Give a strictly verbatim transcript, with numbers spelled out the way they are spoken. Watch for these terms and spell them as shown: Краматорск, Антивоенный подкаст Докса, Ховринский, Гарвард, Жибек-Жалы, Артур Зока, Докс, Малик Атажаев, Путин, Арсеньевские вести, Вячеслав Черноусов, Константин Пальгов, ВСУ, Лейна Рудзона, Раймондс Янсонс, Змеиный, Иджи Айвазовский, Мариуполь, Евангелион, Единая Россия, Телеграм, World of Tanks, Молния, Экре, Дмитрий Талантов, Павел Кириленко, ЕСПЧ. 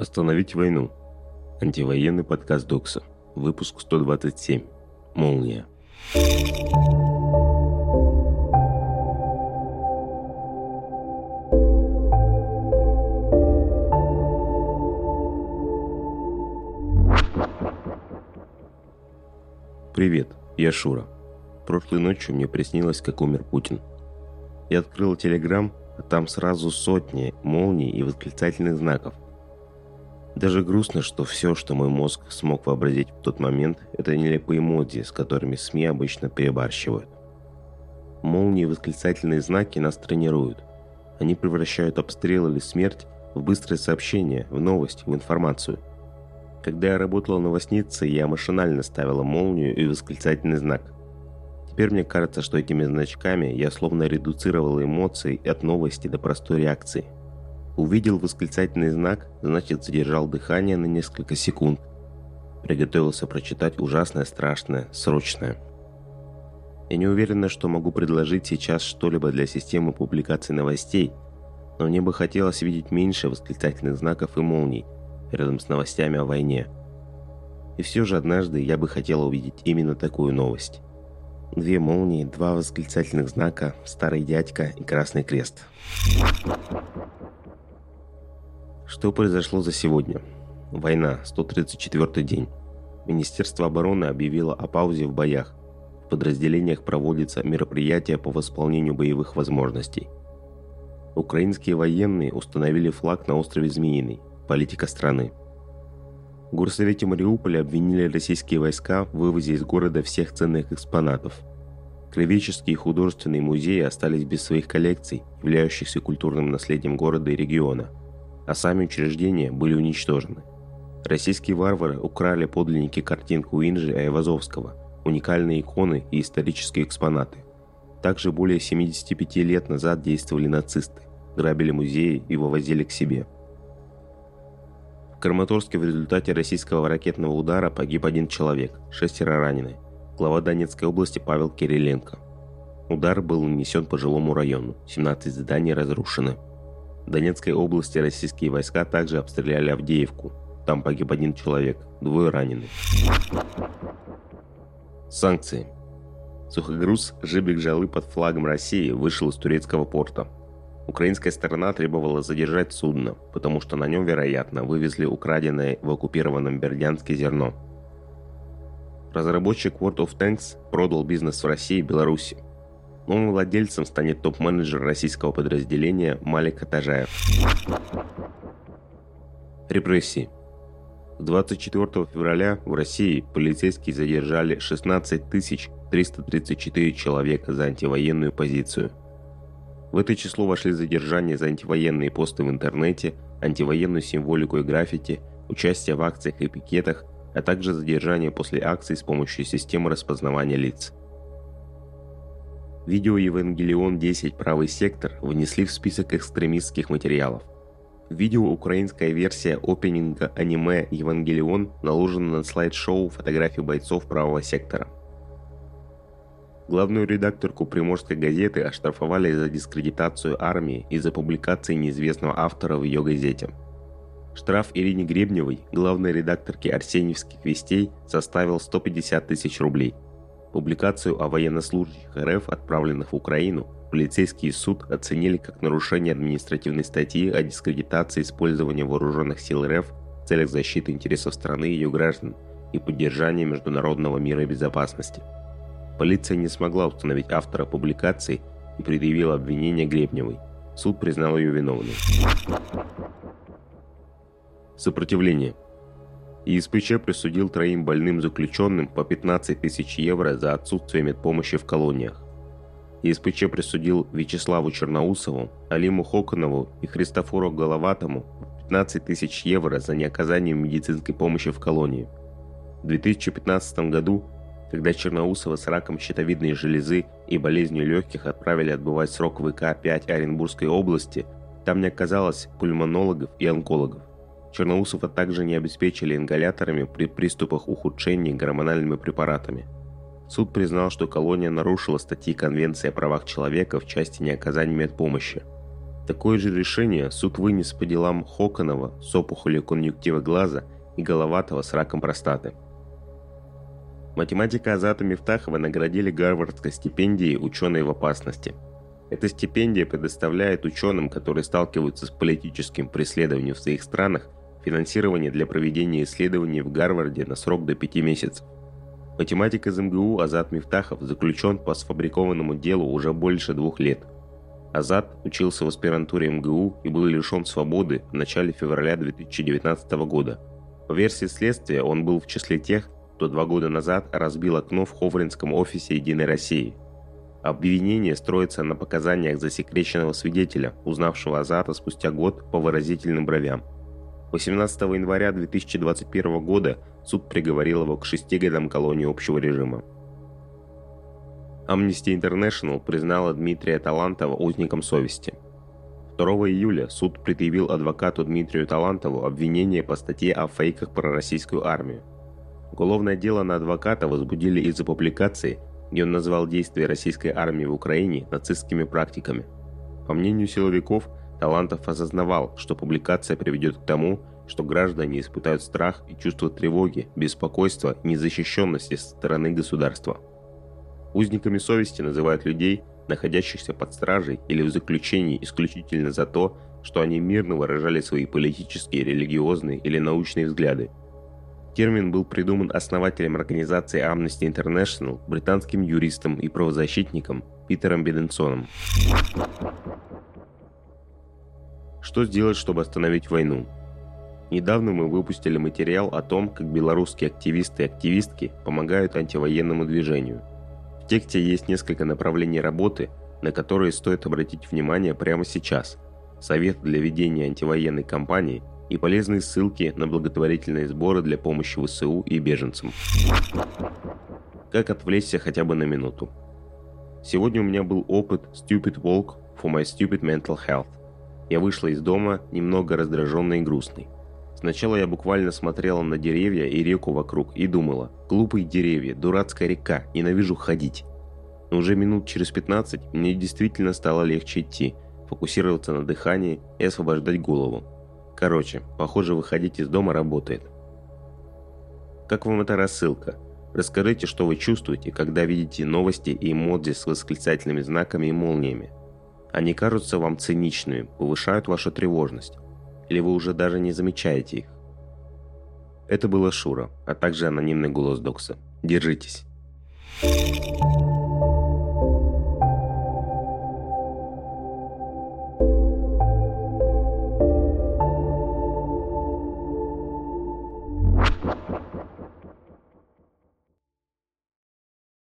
Остановить войну. Антивоенный подкаст Докса. Выпуск сто двадцать семь. Молния. Привет, я Шура. Прошлой ночью мне приснилось, как умер Путин. Я открыл телеграм, а там сразу сотни молний и восклицательных знаков. Даже грустно, что все, что мой мозг смог вообразить в тот момент, это нелепые эмодзи, с которыми СМИ обычно перебарщивают. Молнии и восклицательные знаки нас тренируют. Они превращают обстрел или смерть в быстрое сообщение, в новость, в информацию. Когда я работала новостницей, я машинально ставила молнию и восклицательный знак. Теперь мне кажется, что этими значками я словно редуцировала эмоции от новости до простой реакции. Увидел восклицательный знак, значит, задержал дыхание на несколько секунд. Приготовился прочитать ужасное, страшное, срочное. Я не уверена, что могу предложить сейчас что-либо для системы публикации новостей, но мне бы хотелось видеть меньше восклицательных знаков и молний рядом с новостями о войне. И все же однажды я бы хотела увидеть именно такую новость. Две молнии, два восклицательных знака, старый дядька и красный крест. Что произошло за сегодня? Война, сто тридцать четвёртый день. Министерство обороны объявило о паузе в боях. В подразделениях проводятся мероприятия по восполнению боевых возможностей. Украинские военные установили флаг на острове Змеиный. Политика страны. В горсовете Мариуполя обвинили российские войска в вывозе из города всех ценных экспонатов. Кривические и художественные музеи остались без своих коллекций, являющихся культурным наследием города и региона, а сами учреждения были уничтожены. Российские варвары украли подлинники картин Иджи Айвазовского, уникальные иконы и исторические экспонаты. Также более семьдесят пять лет назад действовали нацисты, грабили музеи и вывозили к себе. В Краматорске в результате российского ракетного удара погиб один человек, шестеро ранены. Глава Донецкой области Павел Кириленко. Удар был нанесен по жилому району, семнадцать зданий разрушены. В Донецкой области российские войска также обстреляли Авдеевку. Там погиб один человек, двое ранены. Санкции. Сухогруз «Жибек-Жалы» под флагом России вышел из турецкого порта. Украинская сторона требовала задержать судно, потому что на нем, вероятно, вывезли украденное в оккупированном Бердянске зерно. Разработчик World of Tanks продал бизнес в России и Беларуси. Новым владельцем станет топ-менеджер российского подразделения Малик Атажаев. Репрессии. двадцать четвёртого февраля в России полицейские задержали шестнадцать тысяч триста тридцать четыре человека за антивоенную позицию. В это число вошли задержания за антивоенные посты в интернете, антивоенную символику и граффити, участие в акциях и пикетах, а также задержания после акций с помощью системы распознавания лиц. Видео «Евангелион десять. Правый сектор» внесли в список экстремистских материалов. В видео украинская версия опенинга аниме «Евангелион» наложена на слайд-шоу фотографий бойцов правого сектора. Главную редакторку «Приморской газеты» оштрафовали за дискредитацию армии и за публикации неизвестного автора в ее газете. Штраф Ирине Гребневой, главной редакторки «Арсеньевских вестей», составил сто пятьдесят тысяч рублей. Публикацию о военнослужащих РФ, отправленных в Украину, полицейский суд оценили как нарушение административной статьи о дискредитации использования вооруженных сил РФ в целях защиты интересов страны и ее граждан и поддержания международного мира и безопасности. Полиция не смогла установить автора публикации и предъявила обвинение Гребневой. Суд признал ее виновной. Сопротивление. И Эс Пэ Че присудил троим больным заключенным по пятнадцать тысяч евро за отсутствие медпомощи в колониях. И Эс Пэ Че присудил Вячеславу Черноусову, Алиму Хоконову и Христофору Головатому пятнадцать тысяч евро за неоказание медицинской помощи в колонии. В две тысячи пятнадцатом году, когда Черноусова с раком щитовидной железы и болезнью легких отправили отбывать срок в Вэ Ка пять Оренбургской области, там не оказалось пульмонологов и онкологов. Черноусова также не обеспечили ингаляторами при приступах ухудшений гормональными препаратами. Суд признал, что колония нарушила статьи Конвенции о правах человека в части неоказания медпомощи. Такое же решение суд вынес по делам Хоконова с опухолью конъюнктивы глаза и Головатого с раком простаты. Математика Азата Мифтахова наградили Гарвардской стипендией «Ученые в опасности». Эта стипендия предоставляет ученым, которые сталкиваются с политическим преследованием в своих странах, финансирование для проведения исследований в Гарварде на срок до пяти месяцев. Математик из эм гэ у Азат Мифтахов заключен по сфабрикованному делу уже больше двух лет. Азат учился в аспирантуре эм гэ у и был лишен свободы в начале февраля две тысячи девятнадцатого года. По версии следствия, он был в числе тех, кто два года назад разбил окно в ховринском офисе «Единой России». Обвинение строится на показаниях засекреченного свидетеля, узнавшего Азата спустя год по выразительным бровям. восемнадцатого января две тысячи двадцать первого года суд приговорил его к шести годам колонии общего режима. Amnesty International признала Дмитрия Талантова узником совести. второго июля суд предъявил адвокату Дмитрию Талантову обвинение по статье о фейках про российскую армию. Уголовное дело на адвоката возбудили из-за публикации, где он назвал действия российской армии в Украине нацистскими практиками. По мнению силовиков, Талантов осознавал, что публикация приведет к тому, что граждане испытают страх и чувство тревоги, беспокойства и незащищенности со стороны государства. Узниками совести называют людей, находящихся под стражей или в заключении исключительно за то, что они мирно выражали свои политические, религиозные или научные взгляды. Термин был придуман основателем организации Amnesty International, британским юристом и правозащитником Питером Беденсоном. Что сделать, чтобы остановить войну? Недавно мы выпустили материал о том, как белорусские активисты и активистки помогают антивоенному движению. В тексте есть несколько направлений работы, на которые стоит обратить внимание прямо сейчас. Совет для ведения антивоенной кампании и полезные ссылки на благотворительные сборы для помощи вэ эс у и беженцам. Как отвлечься хотя бы на минуту? Сегодня у меня был опыт Stupid Walk for my Stupid Mental Health. Я вышла из дома, немного раздраженной и грустной. Сначала я буквально смотрела на деревья и реку вокруг и думала: глупые деревья, дурацкая река, ненавижу ходить. Но уже минут через пятнадцать мне действительно стало легче идти, фокусироваться на дыхании и освобождать голову. Короче, похоже, выходить из дома работает. Как вам эта рассылка? Расскажите, что вы чувствуете, когда видите новости и эмодзи с восклицательными знаками и молниями. Они кажутся вам циничными, повышают вашу тревожность, или вы уже даже не замечаете их. Это была Шура, а также анонимный голос Докса. Держитесь.